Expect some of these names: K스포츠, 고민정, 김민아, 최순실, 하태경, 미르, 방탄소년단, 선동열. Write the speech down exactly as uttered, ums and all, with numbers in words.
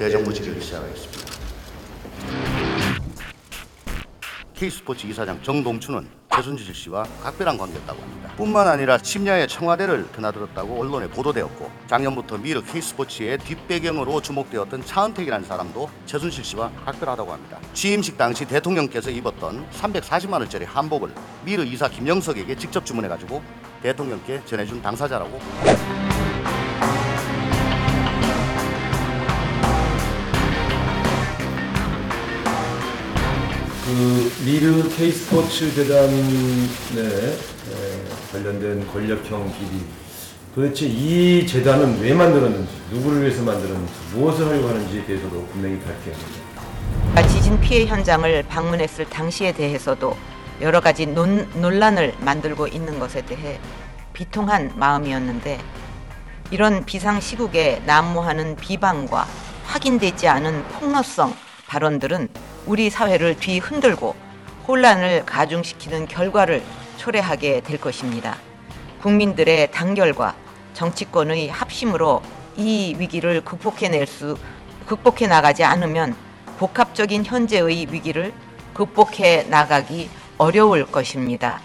대정부질의를 시작하겠습니다. K스포츠 이사장 정동춘은 최순실 씨와 각별한 관계였다고 합니다. 뿐만 아니라 심야에 청와대를 드나들었다고 언론에 보도되었고, 작년부터 미르 K스포츠의 뒷배경으로 주목되었던 차은택이라는 사람도 최순실 씨와 각별하다고 합니다. 취임식 당시 대통령께서 입었던 삼백사십만 원짜리 한복을 미르 이사 김영석에게 직접 주문해가지고 대통령께 전해준 당사자라고. 그 미르 K스포츠 재단에 관련된 권력형 비리, 도대체 이 재단은 왜 만들었는지, 누구를 위해서 만들었는지, 무엇을 하려고 하는지에 대해서도 분명히 밝혀야 합니다. 지진 피해 현장을 방문했을 당시에 대해서도 여러 가지 논, 논란을 만들고 있는 것에 대해 비통한 마음이었는데, 이런 비상시국에 난무하는 비방과 확인되지 않은 폭로성 발언들은 우리 사회를 뒤흔들고 혼란을 가중시키는 결과를 초래하게 될 것입니다. 국민들의 단결과 정치권의 합심으로 이 위기를 극복해낼 수, 극복해 나가지 않으면 복합적인 현재의 위기를 극복해 나가기 어려울 것입니다.